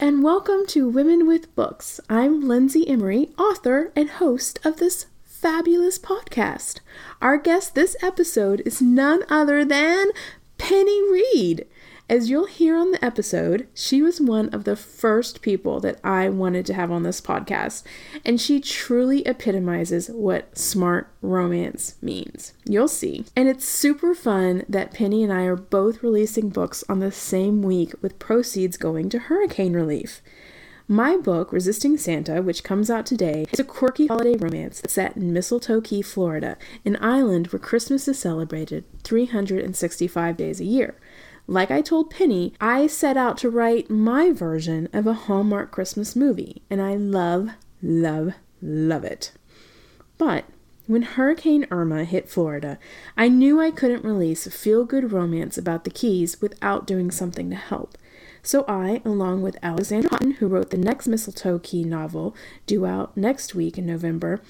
and welcome to Women with Books. I'm Lindsay Emery, author and host of this fabulous podcast. Our guest this episode is none other than Penny Reid. As you'll hear on the episode, she was one of the first people that I wanted to have on this podcast, and she truly epitomizes what smart romance means. You'll see. And it's super fun that Penny and I are both releasing books on the same week, with proceeds going to hurricane relief. My book, Resisting Santa, which comes out today, is a quirky holiday romance set in Mistletoe Key, Florida, an island where Christmas is celebrated 365 days a year. Like I told Penny, I set out to write my version of a Hallmark Christmas movie, and I love it. But when Hurricane Irma hit Florida, I knew I couldn't release a feel-good romance about the Keys without doing something to help. So I, along with Alexandra Haughton, who wrote the next Mistletoe Key novel, due out next week in November,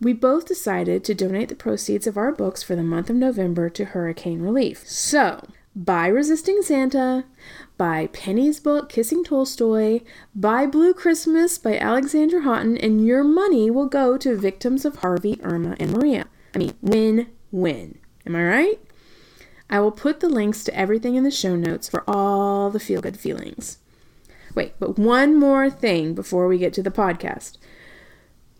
we both decided to donate the proceeds of our books for the month of November to hurricane relief. So buy Resisting Santa, buy Penny's book, Kissing Tolstoy, buy Blue Christmas by Alexandra Haughton, and your money will go to victims of Harvey, Irma, and Maria. I mean, win-win. Am I right? I will put the links to everything in the show notes for all the feel-good feelings. Wait, but one more thing before we get to the podcast.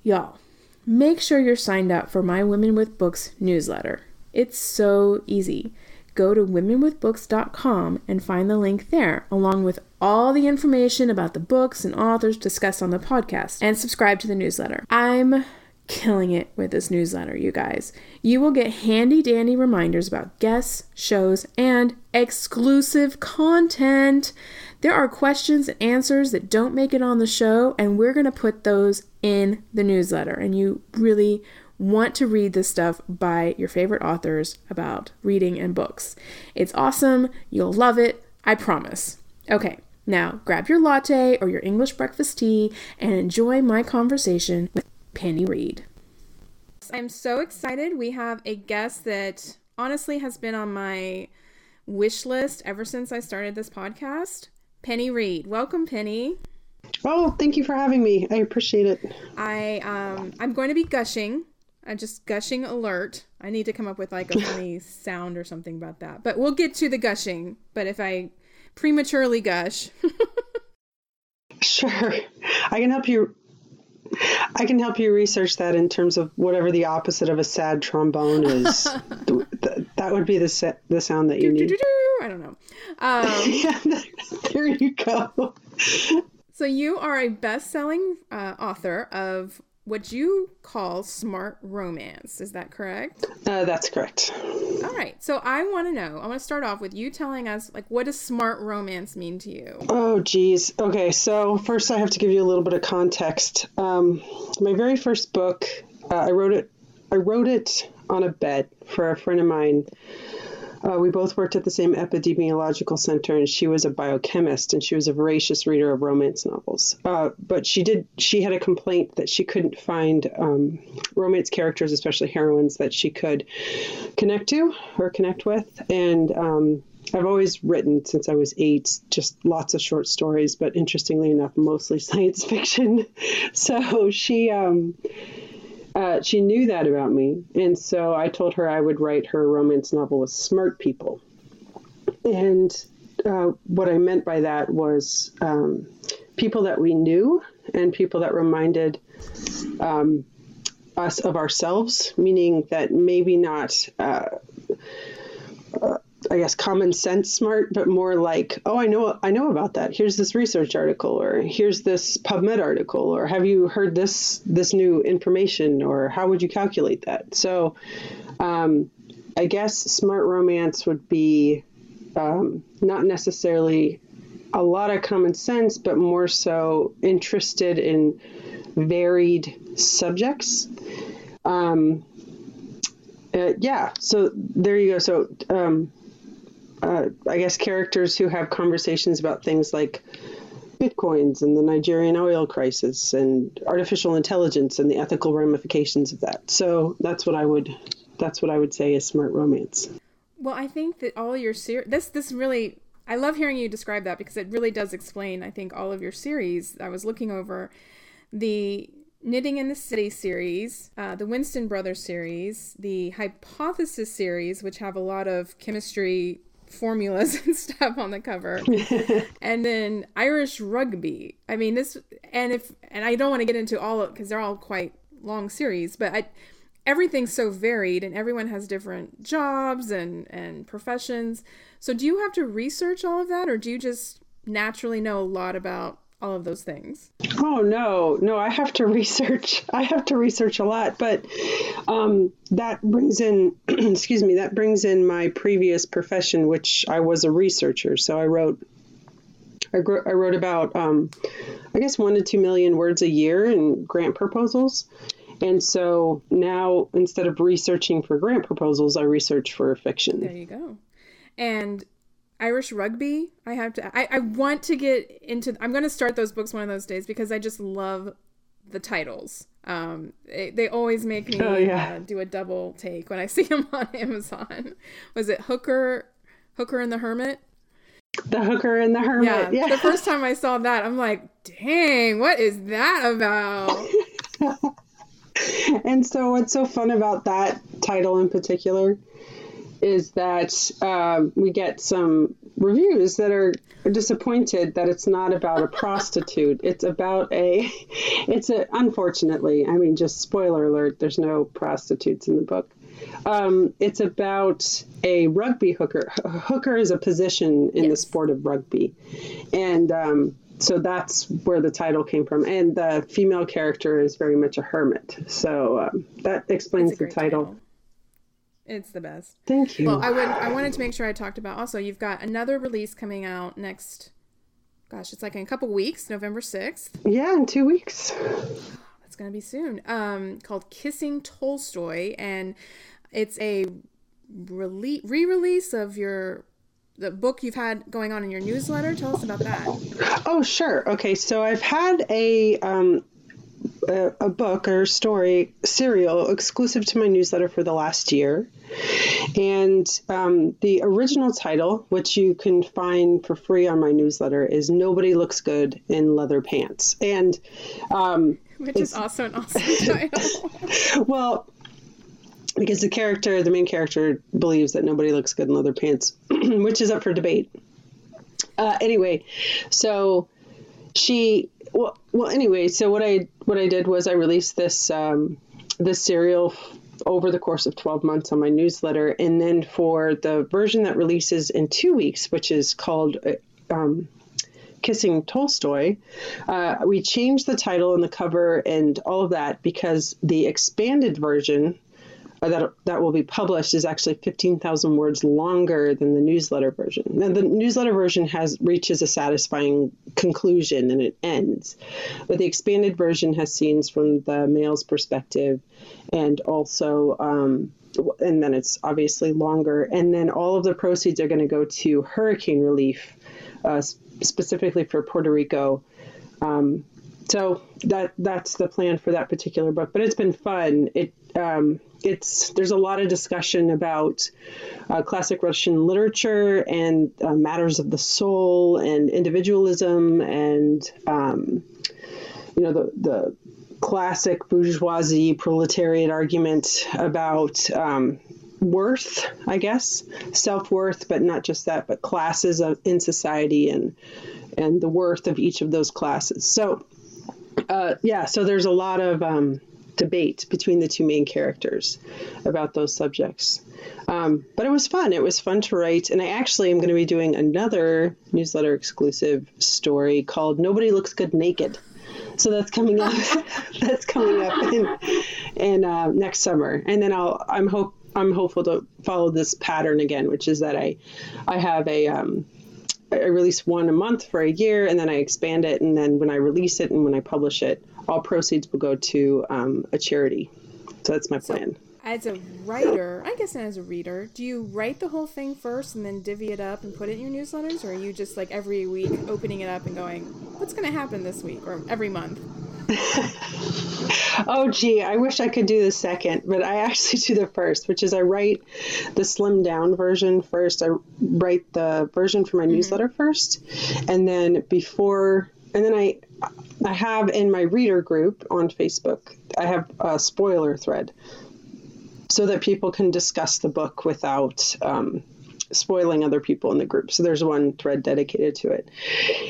Y'all, make sure you're signed up for my Women with Books newsletter. It's so easy. Go to womenwithbooks.com and find the link there, along with all the information about the books and authors discussed on the podcast, and subscribe to the newsletter. I'm killing it with this newsletter, you guys. You will get handy-dandy reminders about guests, shows, and exclusive content. There are questions and answers that don't make it on the show, and we're going to put those in the newsletter, and you really want to read this stuff by your favorite authors about reading and books. It's awesome. You'll love it. I promise. Okay, now grab your latte or your English breakfast tea and enjoy my conversation with Penny Reid. I'm so excited. We have a guest that honestly has been on my wish list ever since I started this podcast. Penny Reid. Welcome, Penny. Oh, thank you for having me. I appreciate it. I'm going to be gushing. I'm just gushing alert. I need to come up with like a funny sound or something about that. But we'll get to the gushing. But if I prematurely gush. Sure. I can help you research that in terms of whatever the opposite of a sad trombone is. That would be the sound that you need. I don't know. There you go. So you are a best-selling author of what you call smart romance. Is that correct? That's correct. All right. So I want to start off with you telling us, like, what does smart romance mean to you? Oh, geez. Okay. So first I have to give you a little bit of context. My very first book, I wrote it on a bed for a friend of mine. We both worked at the same epidemiological center, and she was a biochemist, and she was a voracious reader of romance novels. But she had a complaint that she couldn't find romance characters, especially heroines, that she could connect to or connect with. And I've always written, since I was 8, just lots of short stories, but interestingly enough, mostly science fiction. So she knew that about me, and so I told her I would write her romance novel with smart people. And what I meant by that was people that we knew and people that reminded us of ourselves, meaning that maybe not I guess common sense smart, but more like, oh, I know about that. Here's this research article, or here's this PubMed article, or have you heard this new information, or how would you calculate that? So, I guess smart romance would be not necessarily a lot of common sense, but more so interested in varied subjects. So there you go. So, I guess characters who have conversations about things like bitcoins and the Nigerian oil crisis and artificial intelligence and the ethical ramifications of that. So that's what I would say is smart romance. Well, I think that all your this really, I love hearing you describe that because it really does explain, I think, all of your series. I was looking over the Knitting in the City series, the Winston Brothers series, the Hypothesis series, which have a lot of chemistry formulas and stuff on the cover, and then Irish rugby. I mean, this, and I don't want to get into all of, because they're all quite long series, but everything's so varied and everyone has different jobs and professions. So do you have to research all of that, or do you just naturally know a lot about all of those things? Oh, no, I have to research. I have to research a lot, but that brings in, that brings in my previous profession, which I was a researcher. So I wrote about, I guess 1 to 2 million words a year in grant proposals. And so now, instead of researching for grant proposals, I research for fiction. There you go. And Irish rugby, I want to get into, I'm going to start those books one of those days because I just love the titles. They always make me do a double take when I see them on Amazon. Was it Hooker and the Hermit? The Hooker and the Hermit. Yeah. The first time I saw that, I'm like, dang, what is that about? And so what's so fun about that title in particular is that we get some reviews that are disappointed that it's not about a prostitute. It's about unfortunately, I mean, just spoiler alert, there's no prostitutes in the book. It's about a rugby hooker. A hooker is a position in the sport of rugby. And so that's where the title came from. And the female character is very much a hermit. So that explains the title. It's the best. Thank you. Well, I wanted to make sure I talked about also, you've got another release coming out next, it's like in a couple weeks, November 6th. Yeah, in 2 weeks. That's going to be soon. Called Kissing Tolstoy. And it's a re-release of the book you've had going on in your newsletter. Tell us about that. Oh, sure. Okay. So I've had a book or story serial exclusive to my newsletter for the last year. And the original title, which you can find for free on my newsletter, is Nobody Looks Good in Leather Pants. And which is also an awesome title. Well, because the main character believes that nobody looks good in leather pants, which is up for debate. Anyway, so she... Well, anyway, so what I did was I released this serial over the course of 12 months on my newsletter. And then for the version that releases in 2 weeks, which is called Kissing Tolstoy, we changed the title and the cover and all of that because the expanded version that will be published is actually 15,000 words longer than the newsletter version. Now, the newsletter version reaches a satisfying conclusion and it ends. But the expanded version has scenes from the male's perspective and also, and then it's obviously longer. And then all of the proceeds are going to go to hurricane relief, specifically for Puerto Rico. So that's the plan for that particular book. But it's been fun. There's a lot of discussion about classic Russian literature and matters of the soul and individualism and the classic bourgeoisie proletariat argument about worth, I guess, self-worth, but not just that, but classes in society and the worth of each of those classes. So so there's a lot of debate between the two main characters about those subjects. But it was fun. It was fun to write. And I actually am going to be doing another newsletter exclusive story called Nobody Looks Good Naked. So that's coming up. That's coming up in next summer. And then I'm hopeful to follow this pattern again, which is that I have I release one a month for a year, and then I expand it. And then when I release it and when I publish it, all proceeds will go to a charity. So that's my plan. As a writer, I guess, and as a reader, do you write the whole thing first and then divvy it up and put it in your newsletters? Or are you just like every week opening it up and going, what's going to happen this week or every month? Oh, gee, I wish I could do the second, but I actually do the first, which is I write the slimmed down version first. I write the version for my newsletter first, and then I have in my reader group on Facebook, I have a spoiler thread so that people can discuss the book without spoiling other people in the group. So there's one thread dedicated to it.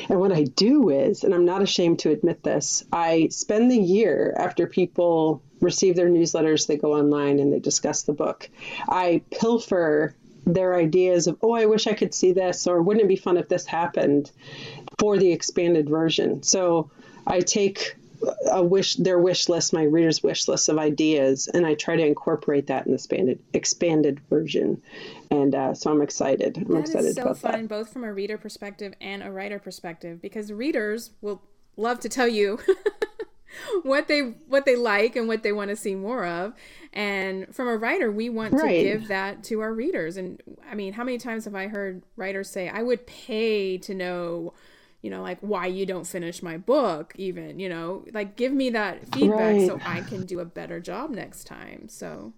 And what I do is, and I'm not ashamed to admit this, I spend the year after people receive their newsletters, they go online and they discuss the book. I pilfer their ideas of, oh, I wish I could see this, or wouldn't it be fun if this happened, for the expanded version. So I take their wish list, my reader's wish list of ideas, and I try to incorporate that in the expanded version. And so I'm excited. That is so fun, both from a reader perspective and a writer perspective, because readers will love to tell you what they like and what they want to see more of. And from a writer, we want to give that to our readers. And I mean, how many times have I heard writers say, I would pay to know, you know, like why you don't finish my book even, you know, like give me that feedback so I can do a better job next time. So.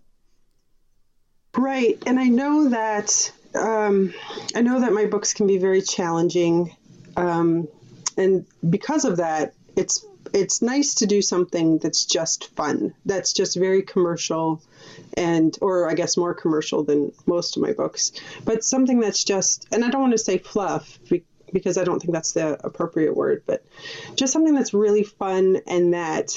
Right. And I know that my books can be very challenging. And because of that, it's nice to do something that's just fun, that's just very commercial or I guess more commercial than most of my books, but something that's just, and I don't want to say fluff because I don't think that's the appropriate word, but just something that's really fun and that,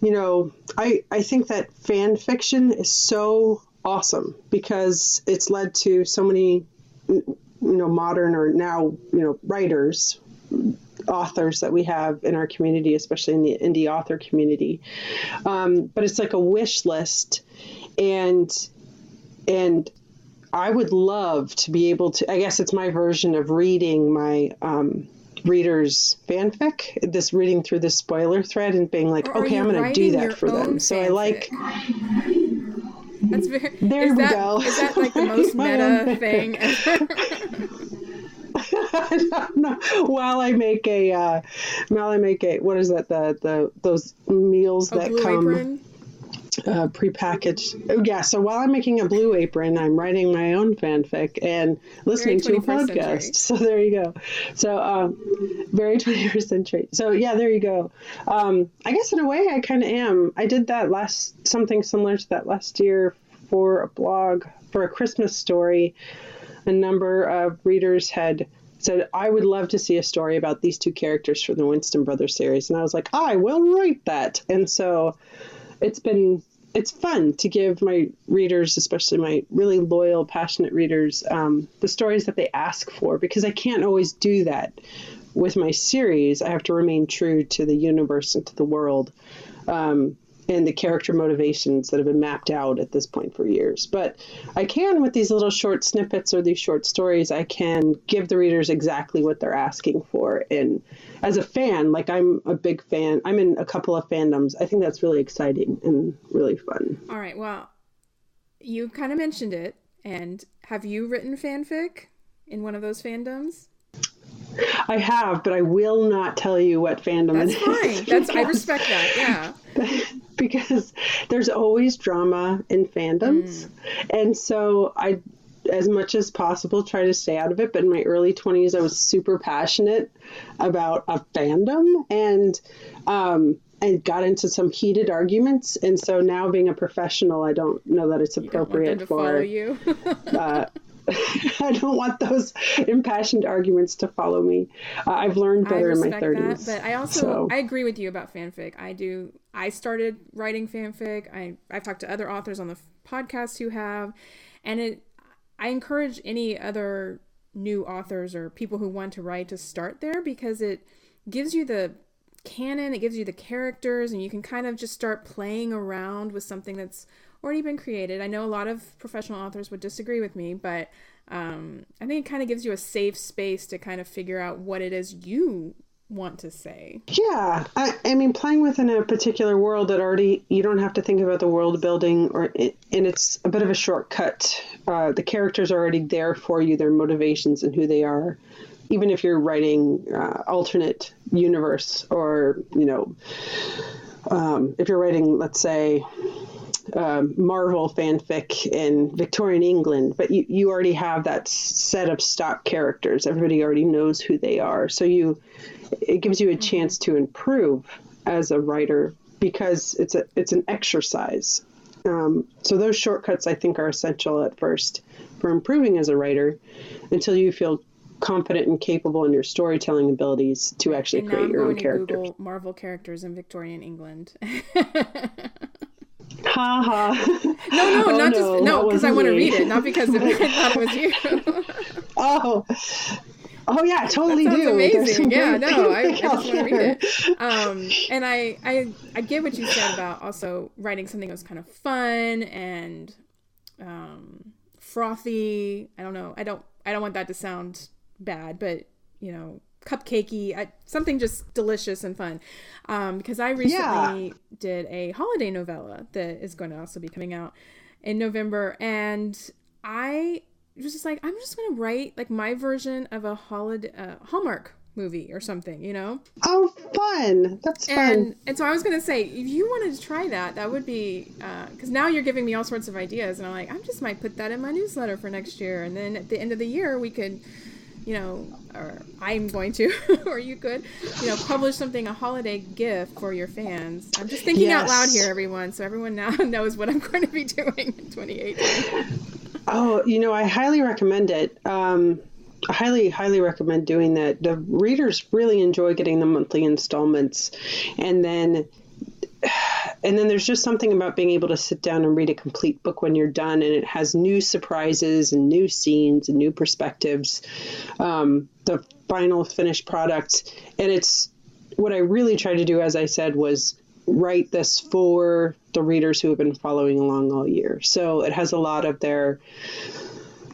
you know, I think that fan fiction is so awesome because it's led to so many, you know, modern or now, you know, writers, authors that we have in our community, especially in the indie author community. But it's like a wish list, and I would love to be able to, I guess it's my version of reading my readers fanfic, this reading through the spoiler thread and being like, okay, I'm going to do that for them. Fanfic? So I like, that's very, there we go. Is that like the most meta thing ever? No. While I make a what is that, the those meals that Blue come Apron? Prepackaged. Oh, yeah. So while I'm making a Blue Apron, I'm writing my own fanfic and listening to a podcast. Century. So there you go. So very 21st century. So yeah, there you go. I guess in a way I kind of am. I did that something similar to that last year for a blog for a Christmas story. A number of readers had said, I would love to see a story about these two characters from the Winston Brothers series. And I was like, I will write that. And so it's fun to give my readers, especially my really loyal, passionate readers, the stories that they ask for, because I can't always do that with my series. I have to remain true to the universe and to the world, and the character motivations that have been mapped out at this point for years. But I can, with these little short snippets or these short stories, I can give the readers exactly what they're asking for. And as a fan, like I'm a big fan, I'm in a couple of fandoms. I think that's really exciting and really fun. All right. Well, you kind of mentioned it. And have you written fanfic in one of those fandoms? I have, but I will not tell you what fandom it is. Fine. That's fine. I respect that, yeah. Because there's always drama in fandoms. And so I, as much as possible, try to stay out of it. But in my early 20s, I was super passionate about a fandom and got into some heated arguments. And so now being a professional, I don't know that it's appropriate for you. I don't want those impassioned arguments to follow me. I've learned better in my 30s. That, but I also, I agree with you about fanfic. I do. I started writing fanfic. I've talked to other authors on the podcast who have, and I encourage any other new authors or people who want to write to start there, because it gives you the canon, it gives you the characters, and you can kind of just start playing around with something that's already been created. I know a lot of professional authors would disagree with me, but I think it kind of gives you a safe space to kind of figure out what it is you want to say. Yeah. I mean, playing within a particular world that already, you don't have to think about the world building and it's a bit of a shortcut. The characters are already there for you, their motivations and who they are. even if you're writing alternate universe, or, you know, if you're writing, let's say, Marvel fanfic in Victorian England, but you already have that set of stock characters. Everybody already knows who they are. So it gives you a chance to improve as a writer because it's an exercise. So those shortcuts, I think, are essential at first for improving as a writer until you feel confident and capable in your storytelling abilities to actually create your own characters. Google Marvel characters in Victorian England. Ha ha. No, because I want to read it, not because I thought it was you. Oh yeah, totally do. Amazing. Yeah, no, I just want to read it. And I get what you said about also writing something that was kind of fun and frothy. I don't know. I don't want that to sound bad, but you know, cupcakey, something just delicious and fun. Because I recently did a holiday novella that is going to also be coming out in November, and I was just like, I'm just going to write like my version of a holiday Hallmark movie or something, you know? Oh, fun! That's fun. And so I was going to say, if you wanted to try that, that would be because now you're giving me all sorts of ideas, and I'm like, I just might put that in my newsletter for next year, and then at the end of the year we could, you know, or I'm going to, or you could, you know, publish something, a holiday gift for your fans. I'm just thinking out loud here, everyone, so everyone now knows what I'm going to be doing in 2018. Oh, you know, I highly recommend it. I highly, highly recommend doing that. The readers really enjoy getting the monthly installments. And then there's just something about being able to sit down and read a complete book when you're done, and it has new surprises and new scenes and new perspectives, the final finished product. And it's what I really tried to do, as I said, was write this for the readers who have been following along all year. So it has a lot of their...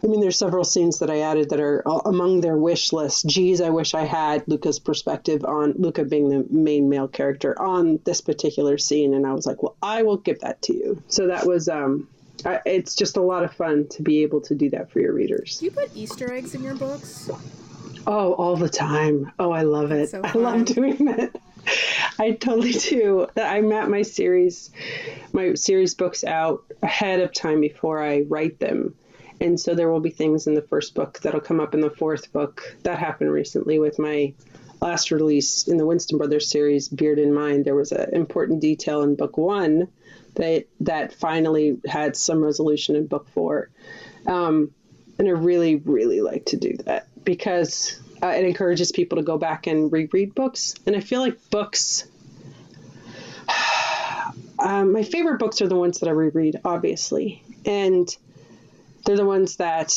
I mean, there's several scenes that I added that are among their wish list. Geez, I wish I had Luca's perspective on Luca being the main male character on this particular scene. And I was like, well, I will give that to you. So that was, it's just a lot of fun to be able to do that for your readers. Do you put Easter eggs in your books? Oh, all the time. Oh, I love it. So I love doing that. I totally do. I map my series books out ahead of time before I write them. And so there will be things in the first book that'll come up in the fourth book. That happened recently with my last release in the Winston Brothers series, Beard in Mind. There was an important detail in book one that finally had some resolution in book four. And I really, really like to do that because it encourages people to go back and reread books. And I feel like books... my favorite books are the ones that I reread, obviously. And... they're the ones that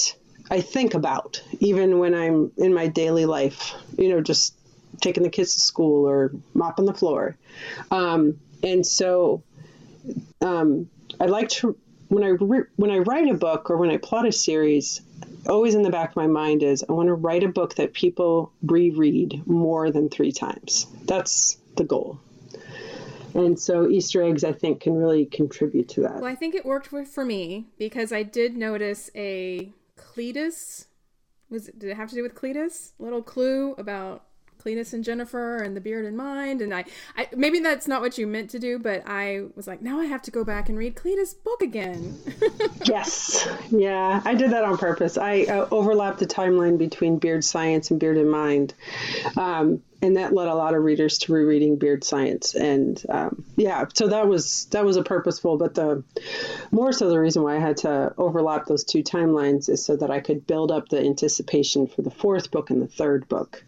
I think about, even when I'm in my daily life, you know, just taking the kids to school or mopping the floor. And so I like to, when I write a book or when I plot a series, always in the back of my mind is I want to write a book that people reread more than 3 times. That's the goal. And so Easter eggs, I think, can really contribute to that. Well, I think it worked for me because I did notice a Cletus. Did it have to do with Cletus? A little clue about Cletus and Jennifer and the Beard in Mind. And I maybe that's not what you meant to do, but I was like, now I have to go back and read Cletus' book again. Yes. Yeah, I did that on purpose. I overlapped the timeline between Beard Science and Beard in Mind. And that led a lot of readers to rereading Beard Science. And so that was a purposeful, but the more so the reason why I had to overlap those 2 timelines is so that I could build up the anticipation for the 4th book and the 3rd book.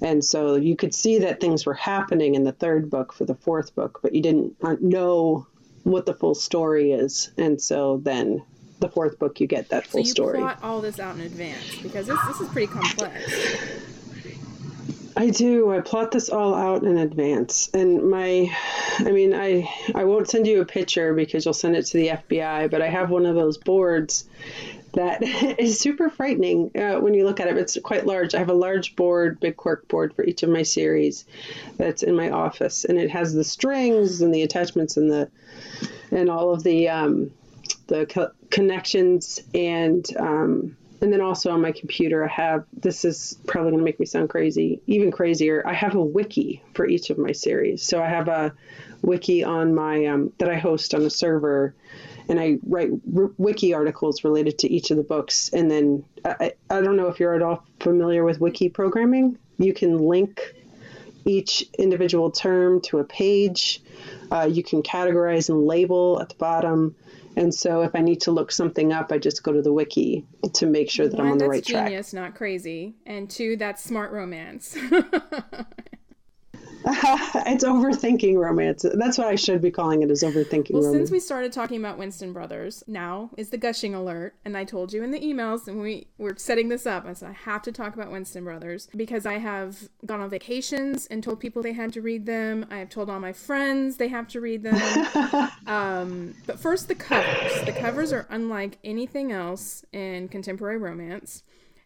And so you could see that things were happening in the 3rd book for the 4th book, but you didn't know what the full story is. And so then the 4th book, you get that full story. So you plot all this out in advance because this is pretty complex. I do. I plot this all out in advance. And I won't send you a picture because you'll send it to the FBI, but I have one of those boards that is super frightening when you look at it. It's quite large. I have a large board, big cork board for each of my series that's in my office. And it has the strings and the attachments and all of the connections and And then also on my computer, I have, this is probably going to make me sound crazy, even crazier, I have a wiki for each of my series. So I have a wiki on my, that I host on a server, and I write wiki articles related to each of the books. And then I don't know if you're at all familiar with wiki programming. You can link each individual term to a page. You can categorize and label at the bottom. And so if I need to look something up, I just go to the wiki to make sure that I'm on the right track. One, that's genius, not crazy. And two, that's smart romance. It's overthinking romance. That's what I should be calling it, is overthinking romance. Well, since we started talking about Winston Brothers, now is the gushing alert. And I told you in the emails, and we were setting this up, I said, I have to talk about Winston Brothers because I have gone on vacations and told people they had to read them. I have told all my friends they have to read them. But first, the covers. The covers are unlike anything else in contemporary romance.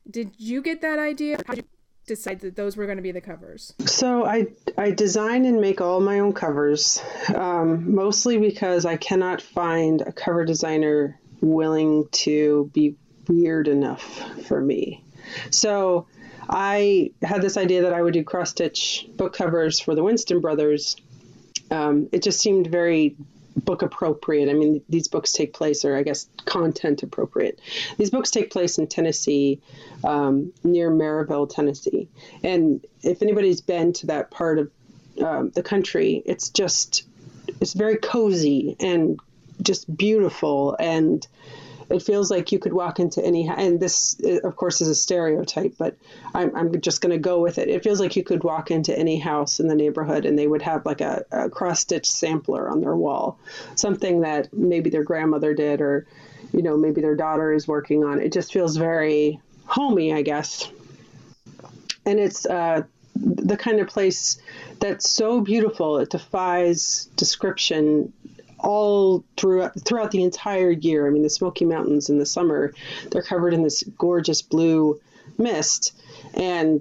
Did you get that idea? How did you decide that those were going to be the covers? So I design and make all my own covers, mostly because I cannot find a cover designer willing to be weird enough for me. So I had this idea that I would do cross-stitch book covers for the Winston Brothers. It just seemed very book appropriate. I mean, these books take place, or I guess content appropriate. These books take place in Tennessee, near Maryville, Tennessee. And if anybody's been to that part of the country, it's very cozy and just beautiful. And it feels like you could walk into any, and this of course is a stereotype, but I'm just going to go with it. It feels like you could walk into any house in the neighborhood and they would have like a cross-stitch sampler on their wall, something that maybe their grandmother did, or, you know, maybe their daughter is working on. It just feels very homey, I guess. And it's the kind of place that's so beautiful. It defies description all throughout the entire year. I mean, the Smoky Mountains in the summer, they're covered in this gorgeous blue mist, and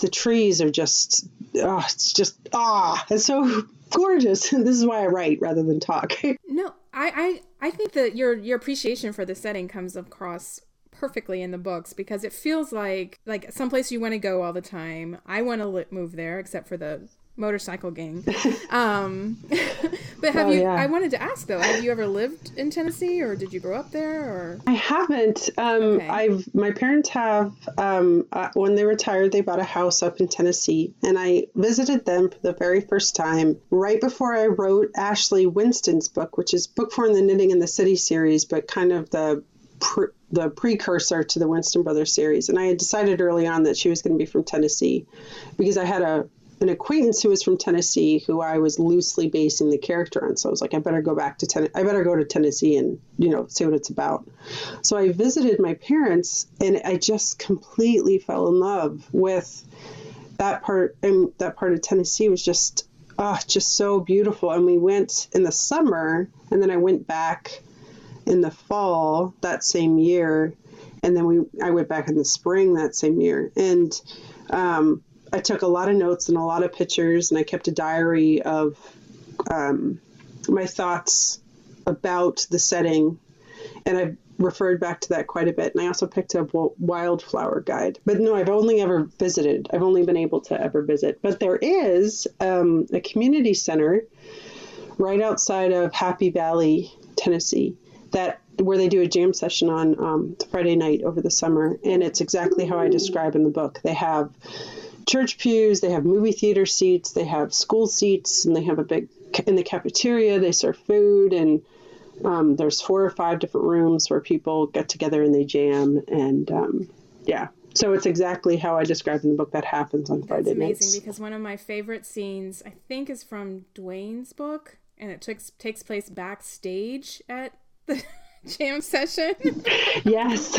the trees are just, it's so gorgeous. This is why I write rather than talk. No, I think that your appreciation for the setting comes across perfectly in the books, because it feels like someplace you want to go all the time. I want to move there, except for the motorcycle gang. But have you, I wanted to ask though, have you ever lived in Tennessee, or did you grow up there, or? I haven't. Okay. My parents have, when they retired, they bought a house up in Tennessee, and I visited them for the very first time right before I wrote Ashley Winston's book, which is book 4 in the Knitting in the City series, but kind of the precursor to the Winston Brothers series. And I had decided early on that she was going to be from Tennessee, because I had an acquaintance who was from Tennessee, who I was loosely basing the character on. So I was like, I better go to Tennessee and, you know, see what it's about. So I visited my parents, and I just completely fell in love with that part. And that part of Tennessee was just so beautiful. And we went in the summer, and then I went back in the fall that same year. And then I went back in the spring that same year. And, I took a lot of notes and a lot of pictures, and I kept a diary of my thoughts about the setting, and I referred back to that quite a bit. And I also picked up a wildflower guide. But no, I've only been able to ever visit. But there is a community center right outside of Happy Valley, Tennessee, where they do a jam session on Friday night over the summer, and it's exactly how I describe in the book. They have church pews, they have movie theater seats, they have school seats, and they have in the cafeteria, they serve food, and there's 4 or 5 different rooms where people get together and they jam, and so it's exactly how I described in the book. That happens on Friday nights. That's amazing, because one of my favorite scenes, I think, is from Dwayne's book, and it takes place backstage at the jam session. Yes.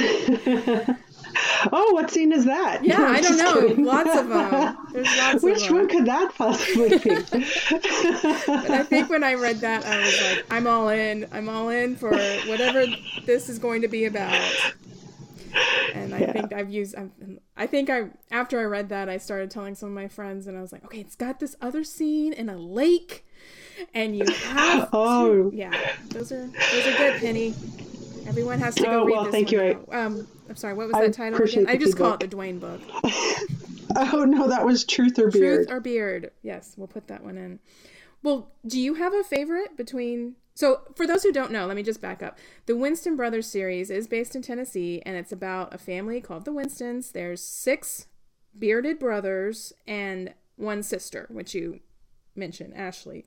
Oh, what scene is that? Yeah, I don't know. Kidding. Lots of them. There's lots Which one could that possibly be? But I think when I read that, I was like, I'm all in. I'm all in for whatever this is going to be about. And I think after I read that, I started telling some of my friends, and I was like, okay, it's got this other scene in a lake, and you have those are good, Penny. Everyone has to go read this. Thank you. I'm sorry, what was that title again? I just call it the Duane book. Oh, no, that was Truth or Beard. Truth or Beard. Yes, we'll put that one in. Well, do you have a favorite between... So for those who don't know, let me just back up. The Winston Brothers series is based in Tennessee, and it's about a family called the Winstons. There's 6 bearded brothers and 1 sister, which you mentioned, Ashley.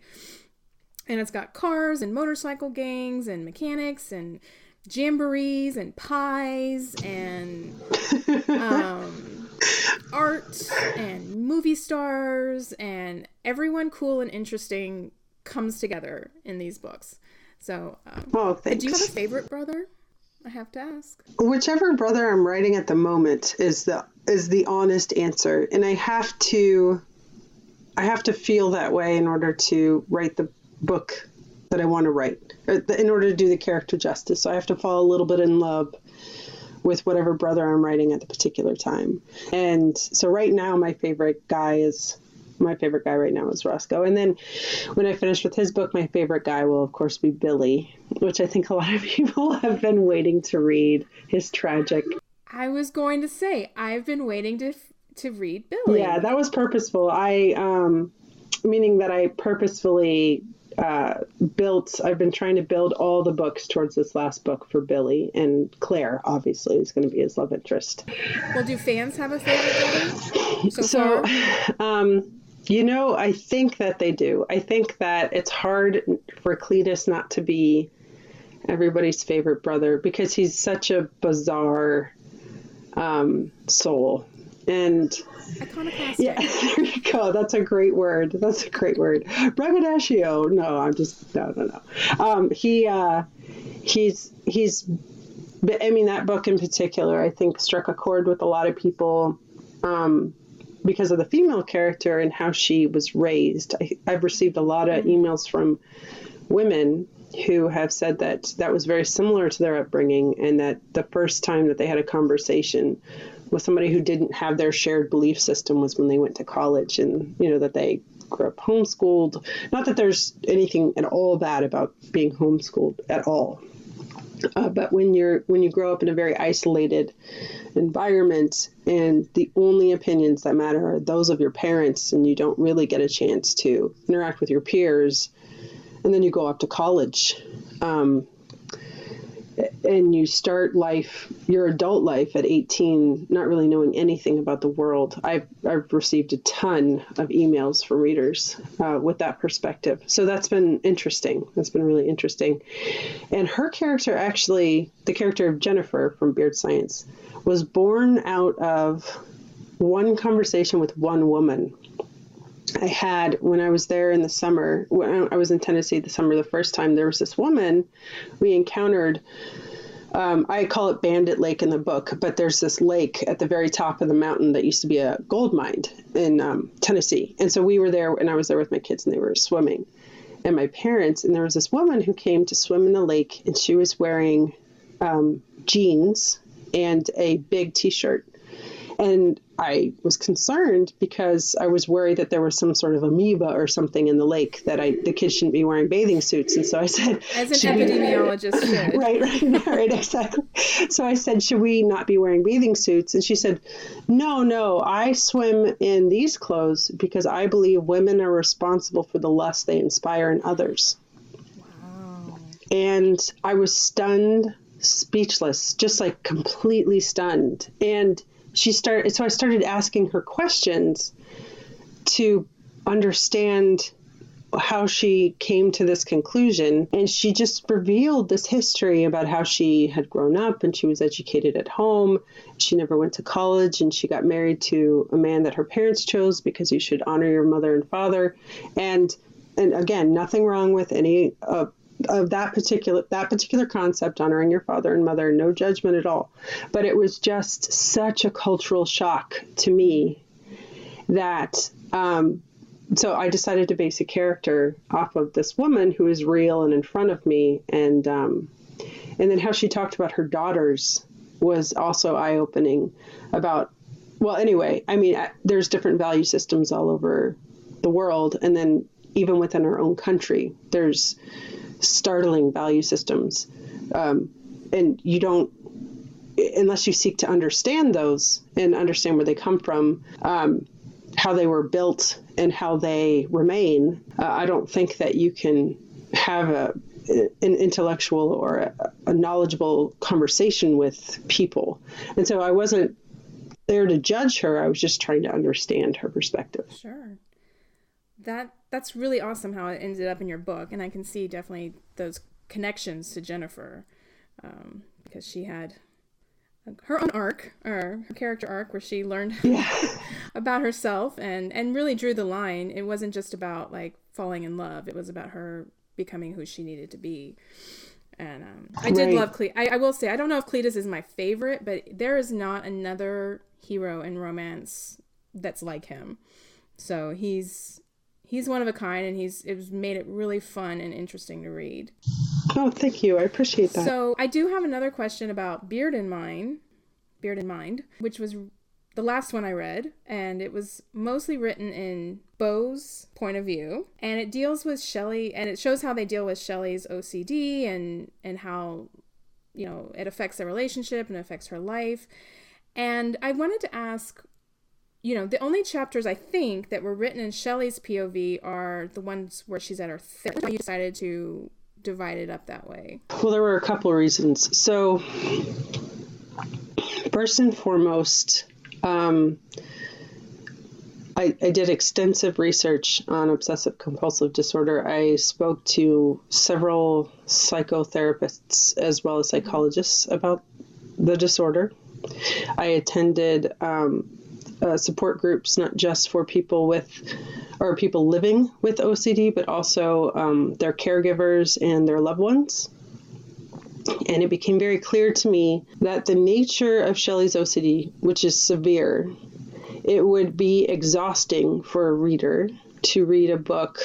And it's got cars and motorcycle gangs and mechanics and jamborees and pies and art and movie stars, and everyone cool and interesting comes together in these books. So do you have a favorite brother? I have to ask. Whichever brother I'm writing at the moment is the honest answer, and I have to feel that way in order to write the book that I want to write, in order to do the character justice. So I have to fall a little bit in love with whatever brother I'm writing at the particular time. And so right now, my favorite guy right now is Roscoe. And then when I finish with his book, my favorite guy will, of course, be Billy, which I think a lot of people have been waiting to read. His tragic. I was going to say, I've been waiting to read Billy. Yeah, that was purposeful. Meaning that I purposefully I've been trying to build all the books towards this last book for Billy, and Claire obviously is going to be his love interest. Well, do fans have a favorite? I think that they do. I think that it's hard for Cletus not to be everybody's favorite brother because he's such a bizarre soul. And iconoclastic. Yeah, there you go. That's a great word. Braggadocio. No. That book in particular, I think, struck a chord with a lot of people because of the female character and how she was raised. I've received a lot of emails from women who have said that was very similar to their upbringing, and that the first time that they had a conversation with somebody who didn't have their shared belief system was when they went to college, and that they grew up homeschooled. Not that there's anything at all bad about being homeschooled at all, but when you grow up in a very isolated environment and the only opinions that matter are those of your parents, and you don't really get a chance to interact with your peers, and then you go up to college, and you start your adult life at 18, not really knowing anything about the world. I've received a ton of emails from readers with that perspective. So that's been interesting. That's been really interesting. And her character, actually, the character of Jennifer from Beard Science, was born out of one conversation with one woman I had when I was there in the summer, when I was in Tennessee the summer the first time. There was this woman we encountered. I call it Bandit Lake in the book, but there's this lake at the very top of the mountain that used to be a gold mine in Tennessee. And so we were there, and I was there with my kids, and they were swimming, and my parents. And there was this woman who came to swim in the lake, and she was wearing jeans and a big T-shirt. And I was concerned because I was worried that there was some sort of amoeba or something in the lake, that the kids shouldn't be wearing bathing suits. And so I said, as an epidemiologist should. Right, exactly. So I said, should we not be wearing bathing suits? And she said, no, I swim in these clothes because I believe women are responsible for the lust they inspire in others. Wow. And I was stunned, speechless, just like completely stunned. And I started asking her questions to understand how she came to this conclusion. And she just revealed this history about how she had grown up, and she was educated at home. She never went to college, and she got married to a man that her parents chose because you should honor your mother and father. And again, nothing wrong with any of that particular concept, honoring your father and mother, no judgment at all. But it was just such a cultural shock to me that, so I decided to base a character off of this woman who is real and in front of me. And then how she talked about her daughters was also eye-opening about, there's different value systems all over the world. And then even within our own country, there's startling value systems. and you don't, unless you seek to understand those and understand where they come from, how they were built and how they remain, I don't think that you can have an intellectual or a knowledgeable conversation with people. And so I wasn't there to judge her. I was just trying to understand her perspective. Sure. That's really awesome how it ended up in your book. And I can see definitely those connections to Jennifer, because she had her own arc, or her character arc, where she learned about herself and really drew the line. It wasn't just about like falling in love. It was about her becoming who she needed to be. And I did love Cletus. I will say, I don't know if Cletus is my favorite, but there is not another hero in romance that's like him. So he's one of a kind, and it made it really fun and interesting to read. Oh, thank you. I appreciate that. So I do have another question about Beard in Mind, which was the last one I read, and it was mostly written in Beau's point of view, and it deals with Shelley, and it shows how they deal with Shelley's OCD and how, you know, it affects their relationship and affects her life. And I wanted to ask, you know, the only chapters I think that were written in Shelley's POV are the ones where she's at her therapist. Why you decided to divide it up that way? Well, there were a couple of reasons. So, first and foremost, I did extensive research on obsessive compulsive disorder. I spoke to several psychotherapists as well as psychologists about the disorder. I attended support groups, not just for people with or people living with OCD, but also their caregivers and their loved ones. And it became very clear to me that the nature of Shelley's OCD, which is severe, it would be exhausting for a reader to read a book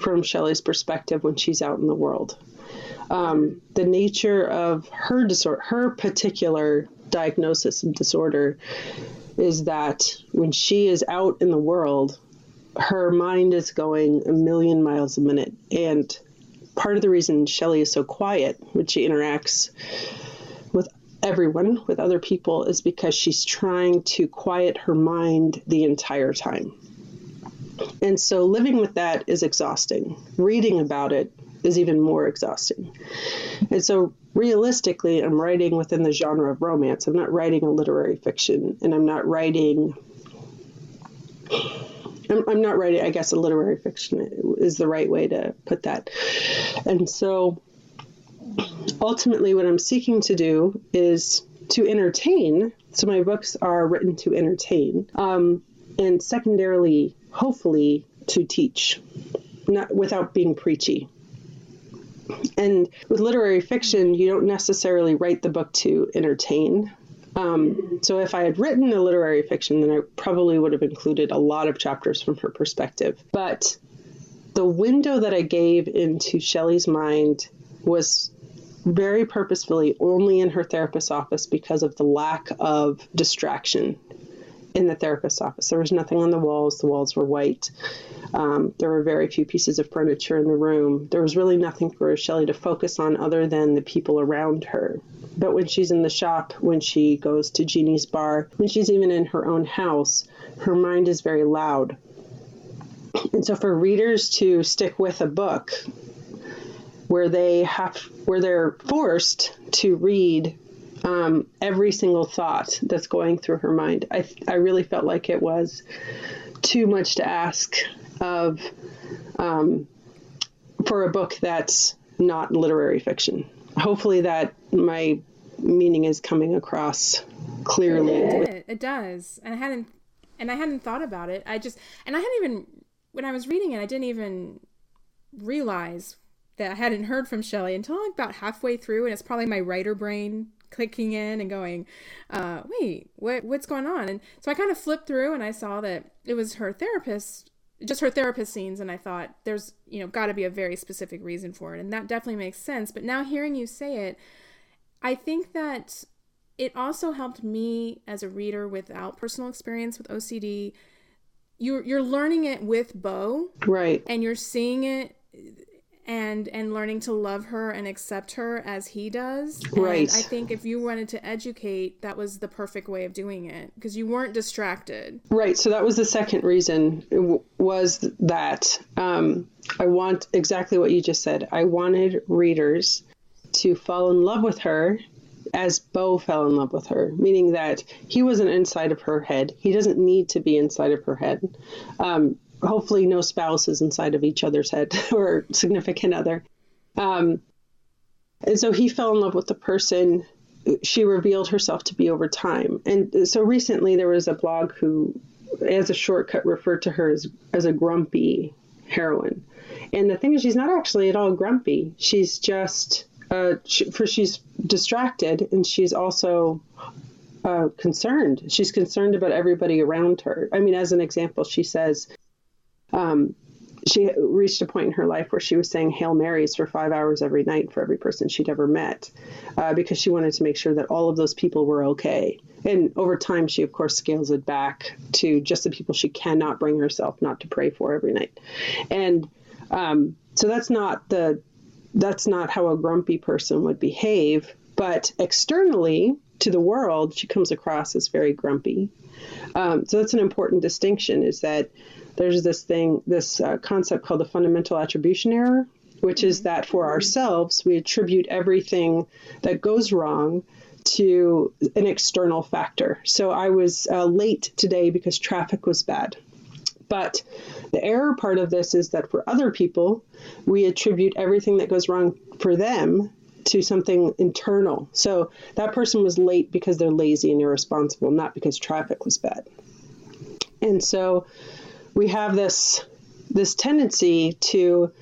from Shelley's perspective when she's out in the world. The nature of her disorder, her particular diagnosis and disorder, is that when she is out in the world, her mind is going a million miles a minute. And part of the reason Shelley is so quiet when she interacts with everyone, with other people, is because she's trying to quiet her mind the entire time. And so living with that is exhausting. Reading about it is even more exhausting. And so realistically, I'm writing within the genre of romance. I'm not writing a literary fiction, and I guess a literary fiction is the right way to put that. And so ultimately what I'm seeking to do is to entertain. So my books are written to entertain, and secondarily, hopefully, to teach, not without being preachy. And with literary fiction, you don't necessarily write the book to entertain. So if I had written a literary fiction, then I probably would have included a lot of chapters from her perspective. But the window that I gave into Shelley's mind was very purposefully only in her therapist's office because of the lack of distraction in the therapist's office. There was nothing on the walls. The walls were white. There were very few pieces of furniture in the room. There was really nothing for Shelley to focus on other than the people around her. But when she's in the shop, when she goes to Jeannie's bar, when she's even in her own house, her mind is very loud. And so for readers to stick with a book where they're forced to read every single thought that's going through her mind, I really felt like it was too much to ask of for a book that's not literary fiction. Hopefully that my meaning is coming across clearly. It does. And I hadn't thought about it. When I was reading it, I didn't even realize that I hadn't heard from Shelley until about halfway through, and it's probably my writer brain clicking in and going, wait, what's going on? And so I kind of flipped through and I saw that it was her therapist, just her therapist scenes. And I thought there's, you know, gotta be a very specific reason for it. And that definitely makes sense. But now hearing you say it, I think that it also helped me as a reader without personal experience with OCD. You're learning it with Beau. Right. And you're seeing it and learning to love her and accept her as he does. Right. And I think if you wanted to educate, that was the perfect way of doing it because you weren't distracted. Right. So that was the second reason was that I want exactly what you just said. I wanted readers to fall in love with her as Beau fell in love with her, meaning that he wasn't inside of her head. He doesn't need to be inside of her head. Hopefully no spouse is inside of each other's head or significant other. And so he fell in love with the person she revealed herself to be over time. And so recently there was a blog who, as a shortcut, referred to her as a grumpy heroine. And the thing is, she's not actually at all grumpy. She's just, she's distracted and she's also concerned. She's concerned about everybody around her. I mean, as an example, she says, she reached a point in her life where she was saying Hail Marys for 5 hours every night for every person she'd ever met, because she wanted to make sure that all of those people were okay. And over time, she, of course, scales it back to just the people she cannot bring herself not to pray for every night. And so that's not how a grumpy person would behave. But externally to the world, she comes across as very grumpy. So that's an important distinction, is that there's this thing, this concept called the fundamental attribution error, which is that for ourselves, we attribute everything that goes wrong to an external factor. So I was late today because traffic was bad. But the error part of this is that for other people, we attribute everything that goes wrong for them to something internal. So that person was late because they're lazy and irresponsible, not because traffic was bad. And so we have this tendency to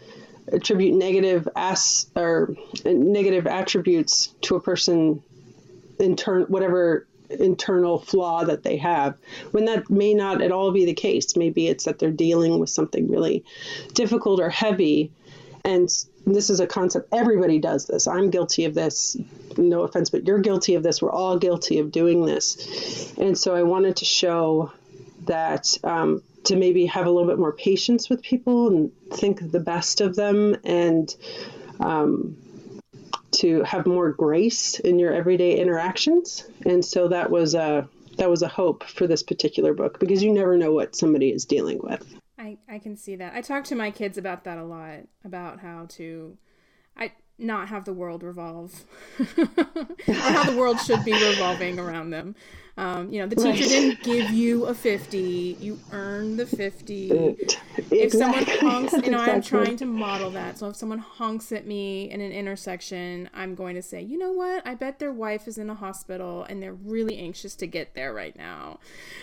attribute negative attributes to a person, whatever internal flaw that they have, when that may not at all be the case. Maybe it's that they're dealing with something really difficult or heavy. And this is a concept, everybody does this. I'm guilty of this. No offense, but you're guilty of this. We're all guilty of doing this. And so I wanted to show that to maybe have a little bit more patience with people and think the best of them, and to have more grace in your everyday interactions. And so that was a hope for this particular book, because you never know what somebody is dealing with. I can see that. I talk to my kids about that a lot, about how to not have the world revolve or how the world should be revolving around them. The teacher didn't give you a 50, you earn the 50. Exactly. If someone honks, I'm trying to model that. So if someone honks at me in an intersection, I'm going to say, you know what? I bet their wife is in a hospital and they're really anxious to get there right now.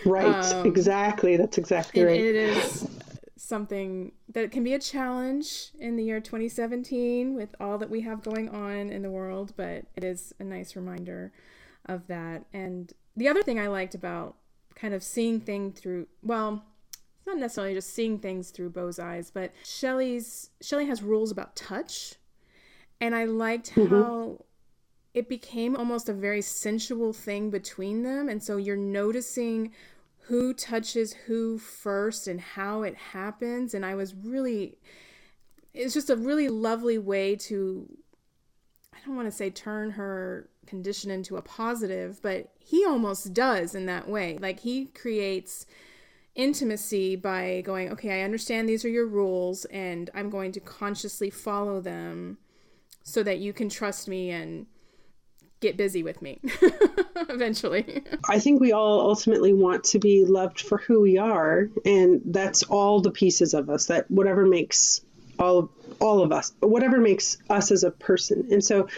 Right. Exactly. That's exactly right. It is something that can be a challenge in the year 2017 with all that we have going on in the world, but it is a nice reminder of that. And the other thing I liked about kind of seeing things through, well, it's not necessarily just seeing things through Beau's eyes, but Shelley has rules about touch. And I liked how it became almost a very sensual thing between them. And so you're noticing who touches who first and how it happens. And it's just a really lovely way to, I don't want to say turn her condition into a positive, but he almost does in that way. Like, he creates intimacy by going, okay, I understand these are your rules and I'm going to consciously follow them so that you can trust me and get busy with me eventually. I think we all ultimately want to be loved for who we are. And that's all the pieces of us, that whatever makes all of us, whatever makes us as a person. And so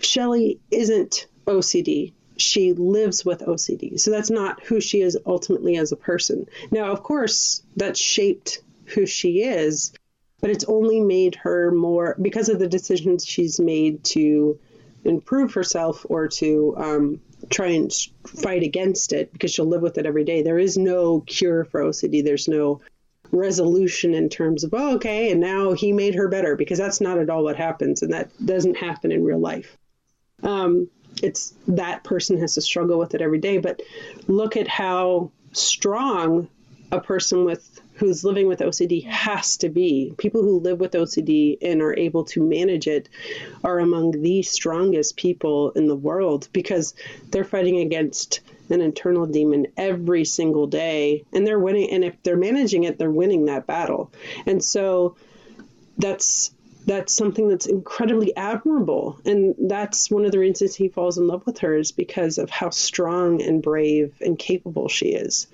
Shelley isn't OCD. She lives with OCD. So that's not who she is ultimately as a person. Now, of course, that shaped who she is, but it's only made her more, because of the decisions she's made to improve herself or to try and fight against it, because she'll live with it every day. There is no cure for OCD. There's no resolution in terms of, oh, okay, and now he made her better, because that's not at all what happens. And that doesn't happen in real life. It's that person has to struggle with it every day. But look at how strong a person with who's living with OCD has to be. People who live with OCD and are able to manage it are among the strongest people in the world, because they're fighting against an internal demon every single day, and they're winning. And if they're managing it, they're winning that battle. And so that's something that's incredibly admirable. And that's one of the reasons he falls in love with her, is because of how strong and brave and capable she is.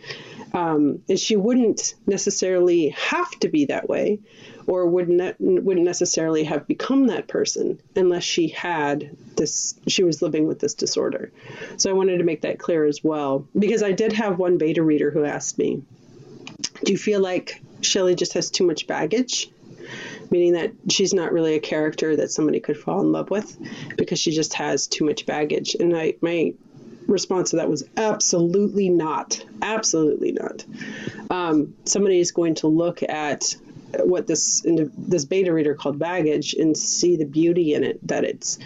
And she wouldn't necessarily have to be that way, or wouldn't necessarily have become that person unless she had this, she was living with this disorder. So I wanted to make that clear as well, because I did have one beta reader who asked me, do you feel like Shelley just has too much baggage? Meaning that she's not really a character that somebody could fall in love with because she just has too much baggage. And my response to that was absolutely not. Absolutely not. Somebody is going to look at what this beta reader called baggage and see the beauty in it, that it's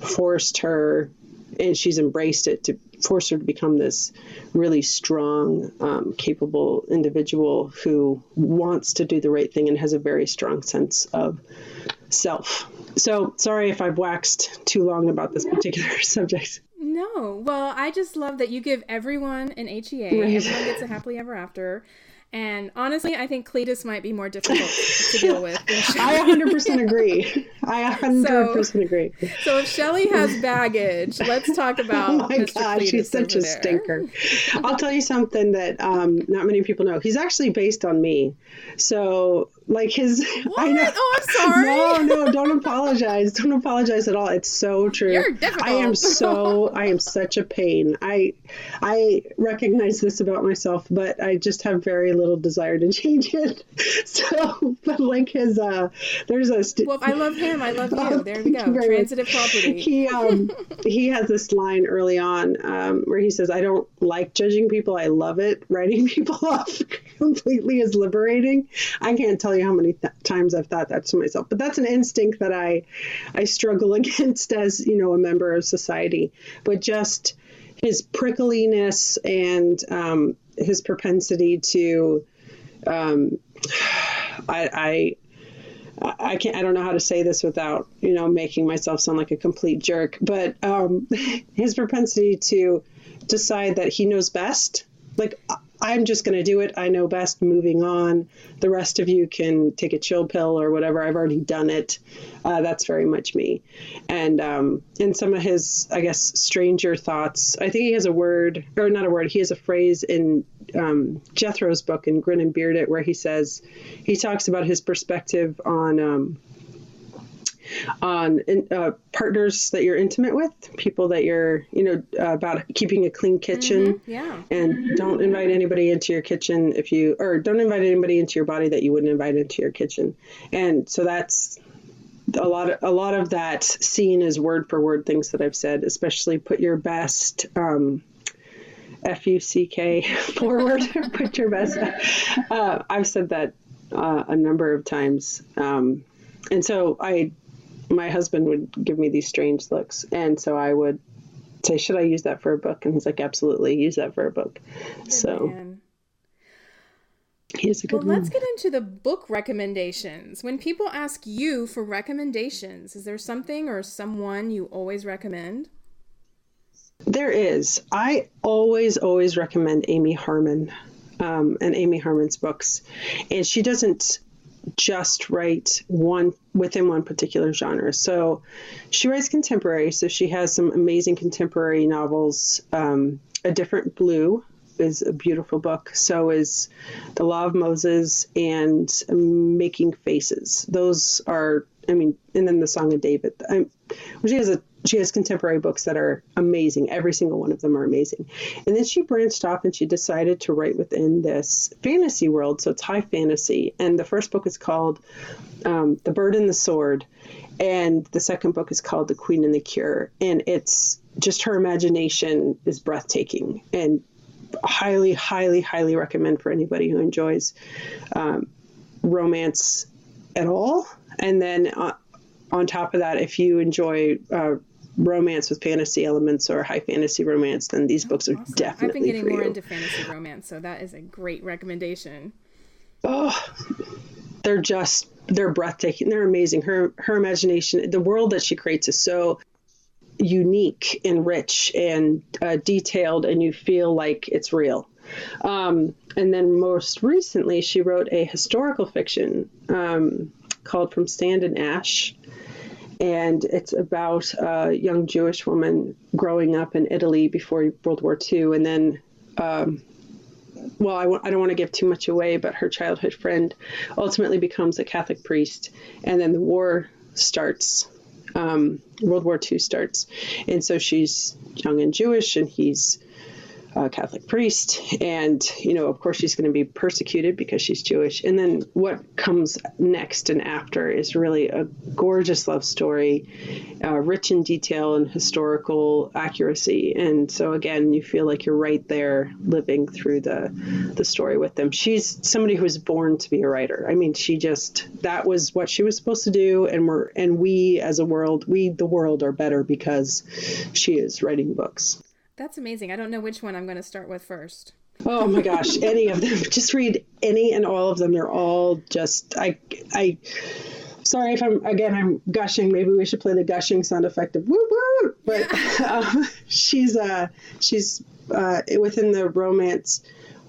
forced her, and she's embraced it, to force her to become this really strong, capable individual who wants to do the right thing and has a very strong sense of self. So sorry if I've waxed too long about this particular subject. No. Well, I just love that you give everyone an HEA. Right. Everyone gets a happily ever after. And honestly, I think Cletus might be more difficult to deal with. I 100% agree. I 100% agree. So if Shelley has baggage, let's talk about Mr. God, Cletus. She's such a stinker. I'll tell you something that not many people know. He's actually based on me. So like his... What? I know. Oh, I'm sorry. No, don't apologize. Don't apologize at all. It's so true. You're difficult. I am such a pain. I recognize this about myself, but I just have very little desire to change it. So, but like his, there's a... Well, I love him. I love you. Oh, there we go. Transitive property. He has this line early on where he says, I don't like judging people. I love it. Writing people off completely is liberating. I can't tell you how many times I've thought that to myself, but that's an instinct that I struggle against as, a member of society. But just his prickliness and, his propensity to, I don't know how to say this without, making myself sound like a complete jerk, but, his propensity to decide that he knows best, like I'm just going to do it. I know best, moving on. The rest of you can take a chill pill or whatever. I've already done it. That's very much me. And some of his, I guess, stranger thoughts, I think he has a word, or not a word, he has a phrase in Jethro's book in Grin and Beard It, where he talks about his perspective on partners that you're intimate with, people that you're, about keeping a clean kitchen. Mm-hmm. Yeah. And don't invite anybody into your kitchen don't invite anybody into your body that you wouldn't invite into your kitchen. And so that's a lot of that scene is word for word things that I've said, especially put your best, F-U-C-K forward, put your best. I've said that, a number of times. And so my husband would give me these strange looks. And so I would say, should I use that for a book? And he's like, absolutely, use that for a book. Good so man. He's a good one. Well, let's get into the book recommendations. When people ask you for recommendations, is there something or someone you always recommend? There is. I always recommend Amy Harmon, and Amy Harmon's books. And she doesn't just write within one particular genre. So she writes contemporary. So she has some amazing contemporary novels. A Different Blue is a beautiful book. So is The Law of Moses and Making Faces. Those are, and then The Song of David. She has contemporary books that are amazing. Every single one of them are amazing. And then she branched off and she decided to write within this fantasy world. So it's high fantasy. And the first book is called The Bird and the Sword. And the second book is called The Queen and the Cure. And it's just, her imagination is breathtaking, and highly, highly, highly recommend for anybody who enjoys romance at all. And then on top of that, if you enjoy romance with fantasy elements or high fantasy romance, then these books are awesome. Definitely for you. I've been getting more into fantasy romance, so that is a great recommendation. they're breathtaking. They're amazing. Her imagination, the world that she creates is so unique and rich and detailed, and you feel like it's real. And then most recently, she wrote a historical fiction called From Sand and Ash. And it's about a young Jewish woman growing up in Italy before World War II. And then, I don't want to give too much away, but her childhood friend ultimately becomes a Catholic priest. And then the war starts, World War II starts. And so she's young and Jewish, and he's a Catholic priest. And, of course, she's going to be persecuted because she's Jewish. And then what comes next and after is really a gorgeous love story, rich in detail and historical accuracy. And so, again, you feel like you're right there living through the story with them. She's somebody who was born to be a writer. I mean, that was what she was supposed to do. And we as a world, the world are better because she is writing books. That's amazing. I don't know which one I'm going to start with first. Oh my gosh, any of them. Just read any and all of them. They're all just, sorry if I'm gushing. Maybe we should play the gushing sound effect of woo woo. But she's within the romance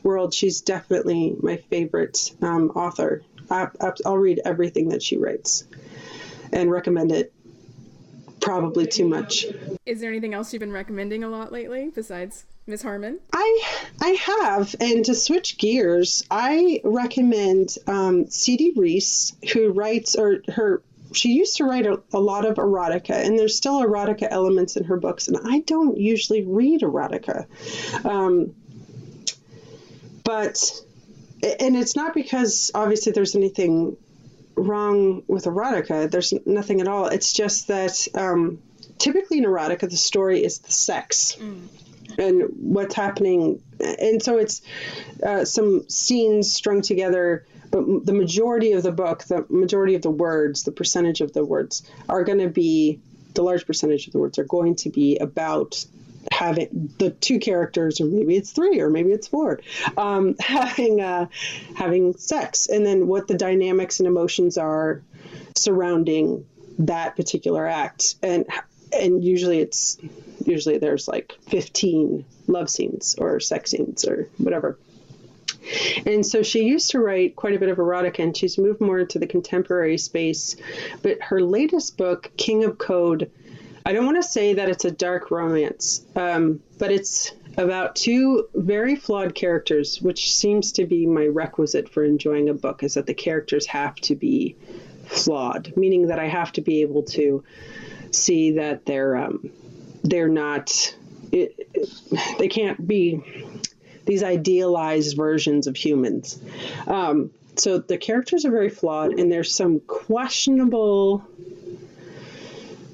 world, she's definitely my favorite author. I'll read everything that she writes and recommend it. Probably too much. Is there anything else you've been recommending a lot lately besides Ms. Harmon? I have. And to switch gears, I recommend C.D. Reese, who writes, she used to write a lot of erotica, and there's still erotica elements in her books. And I don't usually read erotica. But it's not because obviously there's anything wrong with erotica. There's nothing at all. It's just that typically in erotica, the story is the sex and what's happening. And so it's some scenes strung together, but the majority of the book, the majority of the words, the percentage of the words are going to be, the large percentage of the words are going to be about having the two characters, or maybe it's three, or maybe it's four, having sex, and then what the dynamics and emotions are surrounding that particular act, and usually there's like 15 love scenes or sex scenes or whatever. And so she used to write quite a bit of erotica, and she's moved more into the contemporary space. But her latest book, King of Code, I don't want to say that it's a dark romance, but it's about two very flawed characters, which seems to be my requisite for enjoying a book, is that the characters have to be flawed, meaning that I have to be able to see that they're not, they can't be these idealized versions of humans. So the characters are very flawed, and there's some questionable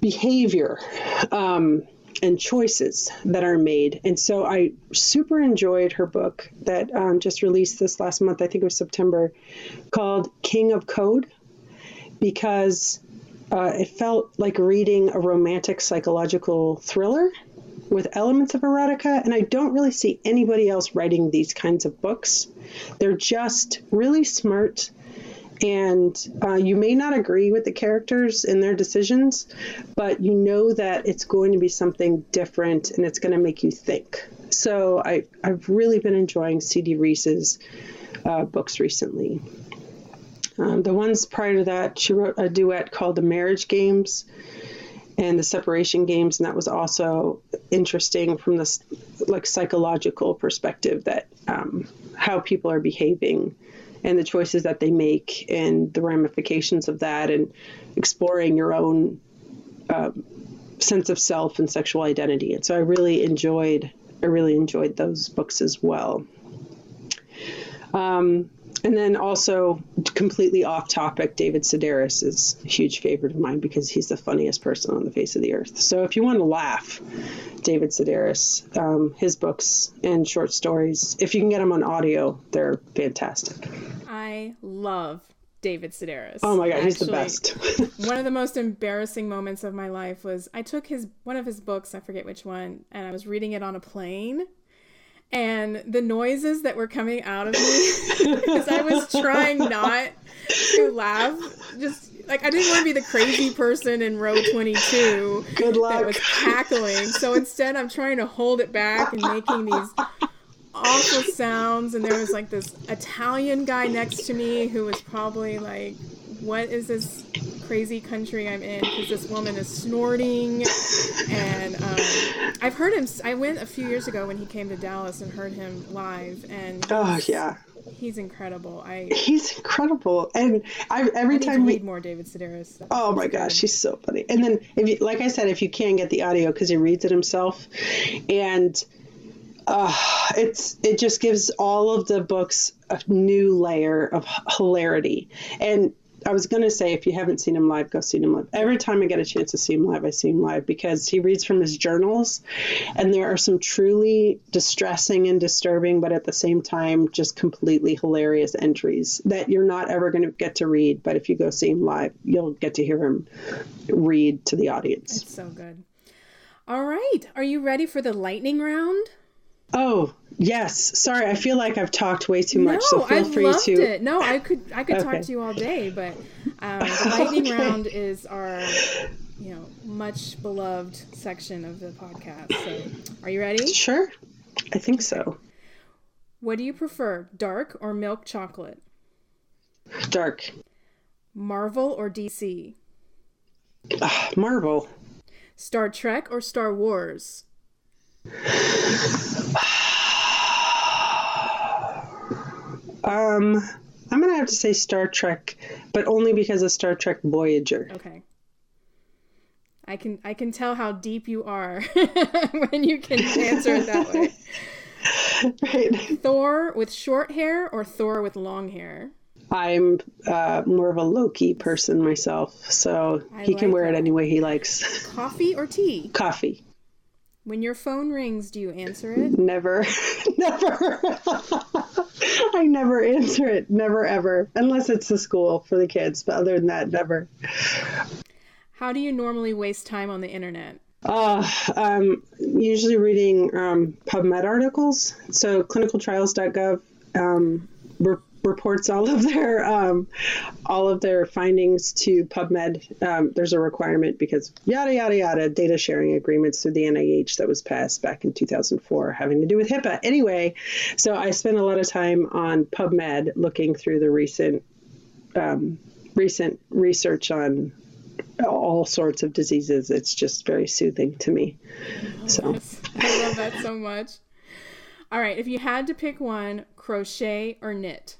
behavior and choices that are made. And so I super enjoyed her book that just released this last month, I think it was September, called King of Code, because it felt like reading a romantic psychological thriller with elements of erotica. And I don't really see anybody else writing these kinds of books. They're just really smart. And you may not agree with the characters and their decisions, but you know that it's going to be something different, and it's going to make you think. So I've really been enjoying C.D. Reese's books recently. The ones prior to that, she wrote a duet called The Marriage Games and The Separation Games, and that was also interesting from this like psychological perspective, that how people are behaving and the choices that they make and the ramifications of that, and exploring your own sense of self and sexual identity. And so I really enjoyed those books as well. And then also, completely off topic, David Sedaris is a huge favorite of mine because he's the funniest person on the face of the earth. So if you want to laugh, David Sedaris, his books and short stories, if you can get them on audio, they're fantastic. I love David Sedaris. Oh my God, he's the best. One of the most embarrassing moments of my life was I took one of his books, I forget which one, and I was reading it on a plane. and the noises that were coming out of me, because I was trying not to laugh, just like I didn't want to be the crazy person in row 22 that was cackling. So instead I'm trying to hold it back and making these awful sounds. And there was like this Italian guy next to me who was probably like, what is this crazy country I'm in? Because this woman is snorting. And I've heard him. I went a few years ago when he came to Dallas and heard him live. And oh yeah, he's incredible. He's incredible. And every time we read more David Sedaris. Oh my gosh, he's so funny. And then, if you, like I said, if you can get the audio, because he reads it himself, and it just gives all of the books a new layer of hilarity. And I was going to say, if you haven't seen him live, go see him live. Every time I get a chance to see him live, I see him live, because he reads from his journals, and there are some truly distressing and disturbing, but at the same time, just completely hilarious entries that you're not ever going to get to read. But if you go see him live, you'll get to hear him read to the audience. It's so good. All right. Are you ready for the lightning round? Oh, yes. Sorry, I feel like I've talked way too much, so feel free to... No, I loved it. No, I could talk to you all day, but the lightning round is our, much beloved section of the podcast. So, are you ready? Sure. I think so. What do you prefer, dark or milk chocolate? Dark. Marvel or DC? Marvel. Star Trek or Star Wars? I'm going to have to say Star Trek, but only because of Star Trek Voyager. Okay. I can tell how deep you are when you can answer it that way. Right. Thor with short hair or Thor with long hair? I'm more of a Loki person myself, so he can wear it any way he likes. Coffee or tea? Coffee. When your phone rings, do you answer it? Never. Never. I never answer it. Never, ever. Unless it's the school for the kids. But other than that, never. How do you normally waste time on the internet? Usually reading PubMed articles. So clinicaltrials.gov reports all of their findings to PubMed. There's a requirement because yada yada yada data sharing agreements through the NIH that was passed back in 2004 having to do with HIPAA. Anyway, so I spent a lot of time on PubMed looking through the recent research on all sorts of diseases. It's just very soothing to me. I love that so much. All right, if you had to pick one, crochet or knit?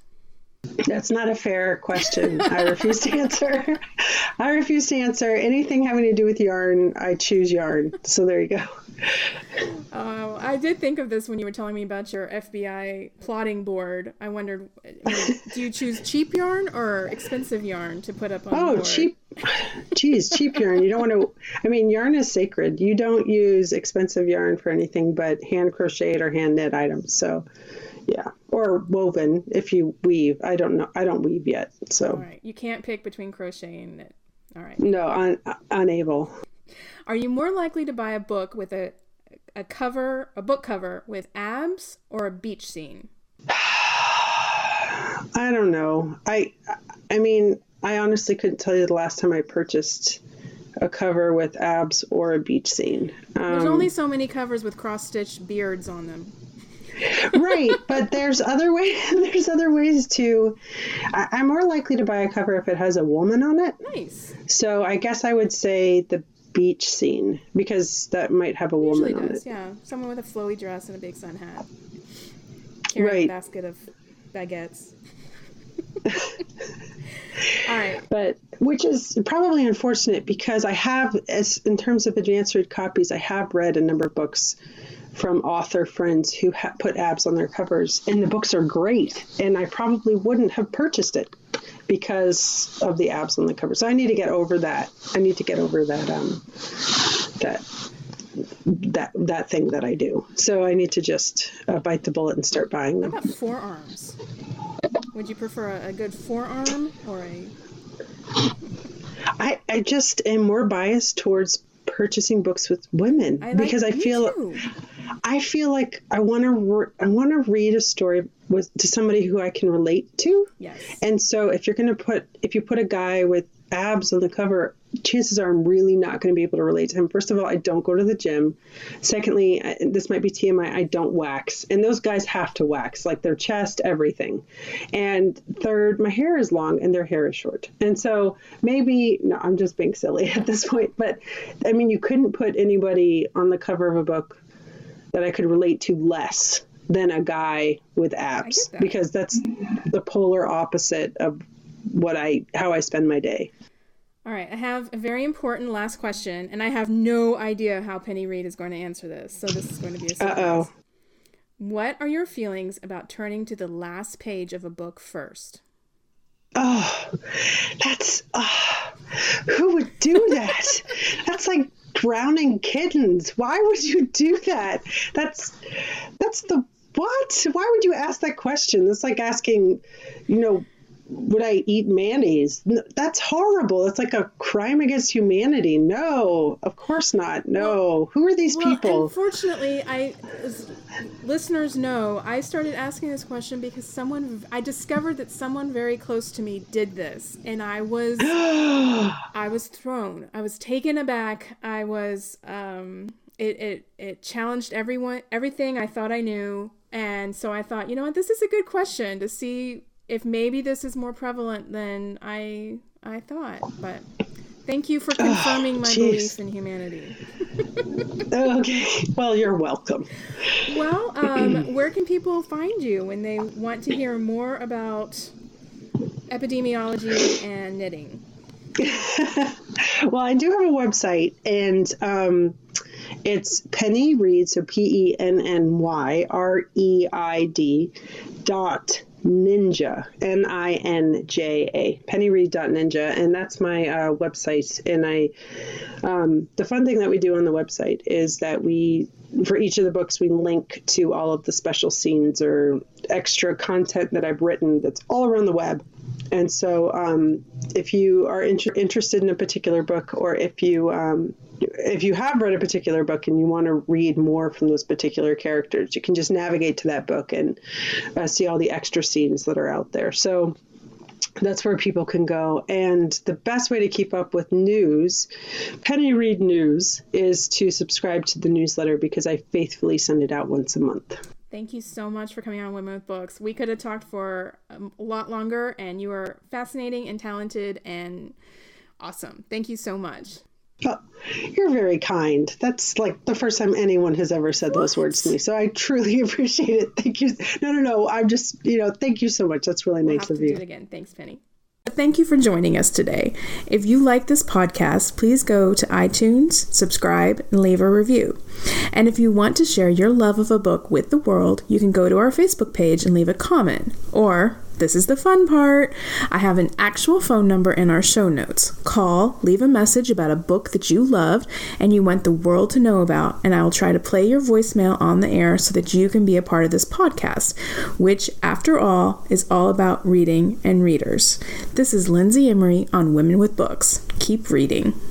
That's not a fair question. I refuse to answer. I refuse to answer anything having to do with yarn. I choose yarn. So there you go. Oh, I did think of this when you were telling me about your FBI plotting board. I wondered, do you choose cheap yarn or expensive yarn to put up on the board? Oh, cheap. Geez, cheap yarn. You don't want to. I mean, yarn is sacred. You don't use expensive yarn for anything but hand crocheted or hand knit items. So. Yeah. Or woven if you weave. I don't know. I don't weave yet. So. All right. You can't pick between crochet and knit. All right. No, unable. Are you more likely to buy a book with a book cover with abs or a beach scene? I don't know. I mean, I honestly couldn't tell you the last time I purchased a cover with abs or a beach scene. There's only so many covers with cross-stitched beards on them. Right, but there's other ways to. I'm more likely to buy a cover if it has a woman on it. Nice. So I guess I would say the beach scene, because that might have a woman on it. Usually does, yeah. Someone with a flowy dress and a big sun hat. Carrying a basket of baguettes. All right. But which is probably unfortunate, because I have, as in terms of advanced read copies, I have read a number of books from author friends who put abs on their covers, and the books are great, and I probably wouldn't have purchased it because of the abs on the cover. So I need to get over that. I need to get over that thing that I do. So I need to just bite the bullet and start buying them. What about forearms? Would you prefer a good forearm or a... I just am more biased towards purchasing books with women, because I feel too. I feel like I want to read a story to somebody who I can relate to. Yes. And so if you're going to if you put a guy with abs on the cover, chances are I'm really not going to be able to relate to him. First of all, I don't go to the gym. Secondly, this might be TMI, I don't wax. And those guys have to wax, like their chest, everything. And third, my hair is long and their hair is short. And so I'm just being silly at this point. But I mean, you couldn't put anybody on the cover of a book that I could relate to less than a guy with abs, because that's the polar opposite of how I spend my day. All right, I have a very important last question, and I have no idea how Penny Reid is going to answer this, so this is going to be a surprise. Uh-oh. What are your feelings about turning to the last page of a book first? Oh, that's... who would do that? That's like drowning kittens. Why would you do that? That's the... What? Why would you ask that question? That's like asking, would I eat mayonnaise? That's horrible. That's like a crime against humanity. No, of course not. No. Well, who are these people? Unfortunately, as listeners know, I started asking this question because I discovered that someone very close to me did this. And I was, thrown. I was taken aback. I was, it challenged everything I thought I knew. And so I thought, you know what, this is a good question to see if maybe this is more prevalent than I thought, but thank you for confirming my belief in humanity. Okay. Well, you're welcome. Well, where can people find you when they want to hear more about epidemiology and knitting? Well, I do have a website, and it's Penny Reid, so PennyReid.ninja ninja pennyreid.ninja, and that's my website. And I the fun thing that we do on the website is that for each of the books we link to all of the special scenes or extra content that I've written that's all around the web. And so if you are interested in a particular book, or if you have read a particular book and you want to read more from those particular characters, you can just navigate to that book and see all the extra scenes that are out there. So that's where people can go. And the best way to keep up with news, Penny Reid News, is to subscribe to the newsletter, because I faithfully send it out once a month. Thank you so much for coming on Women with Books. We could have talked for a lot longer, and you are fascinating and talented and awesome. Thank you so much. Oh, you're very kind. That's like the first time anyone has ever said those words to me. So I truly appreciate it. Thank you. No. I'm just, thank you so much. That's really nice of you. We'll have to do it again. Thanks, Penny. Thank you for joining us today. If you like this podcast, please go to iTunes, subscribe, and leave a review. And if you want to share your love of a book with the world, you can go to our Facebook page and leave a comment. Or, this is the fun part, I have an actual phone number in our show notes. Call, leave a message about a book that you loved and you want the world to know about, and I will try to play your voicemail on the air so that you can be a part of this podcast, which, after all, is all about reading and readers. This is Lindsay Emery on Women with Books. Keep reading.